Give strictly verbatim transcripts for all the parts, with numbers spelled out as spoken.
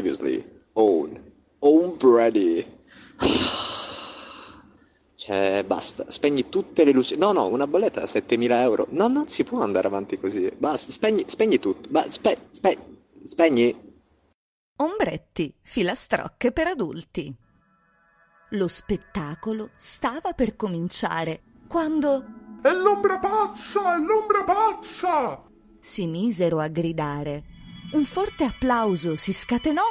previously own. Own Brady. Cioè, basta, spegni tutte le luci. No, no, una bolletta da settemila euro. No, non si può andare avanti così. Basta, spegni, spegni tutto. Ba- spe- spe- spegni. Ombretti, filastrocche per adulti. Lo spettacolo stava per cominciare quando... È l'ombra pazza! È l'ombra pazza! Si misero a gridare. Un forte applauso si scatenò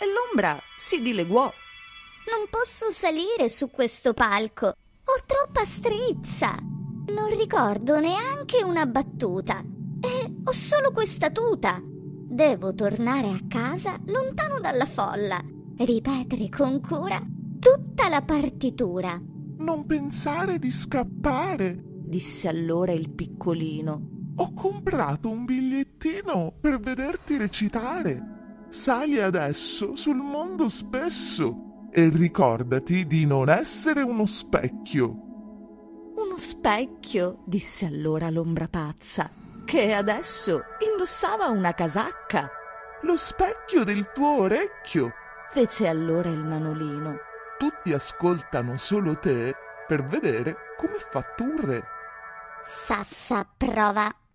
e l'ombra si dileguò. Non posso salire su questo palco, ho troppa strizza. Non ricordo neanche una battuta e ho solo questa tuta. Devo tornare a casa lontano dalla folla, ripetere con cura tutta la partitura. Non pensare di scappare, disse allora il piccolino. Ho comprato un bigliettino per vederti recitare. Sali adesso sul mondo spesso e ricordati di non essere uno specchio. Uno specchio, disse allora l'ombra pazza, che adesso indossava una casacca. Lo specchio del tuo orecchio, fece allora il nanolino. Tutti ascoltano solo te per vedere come fa tu re. Sassa prova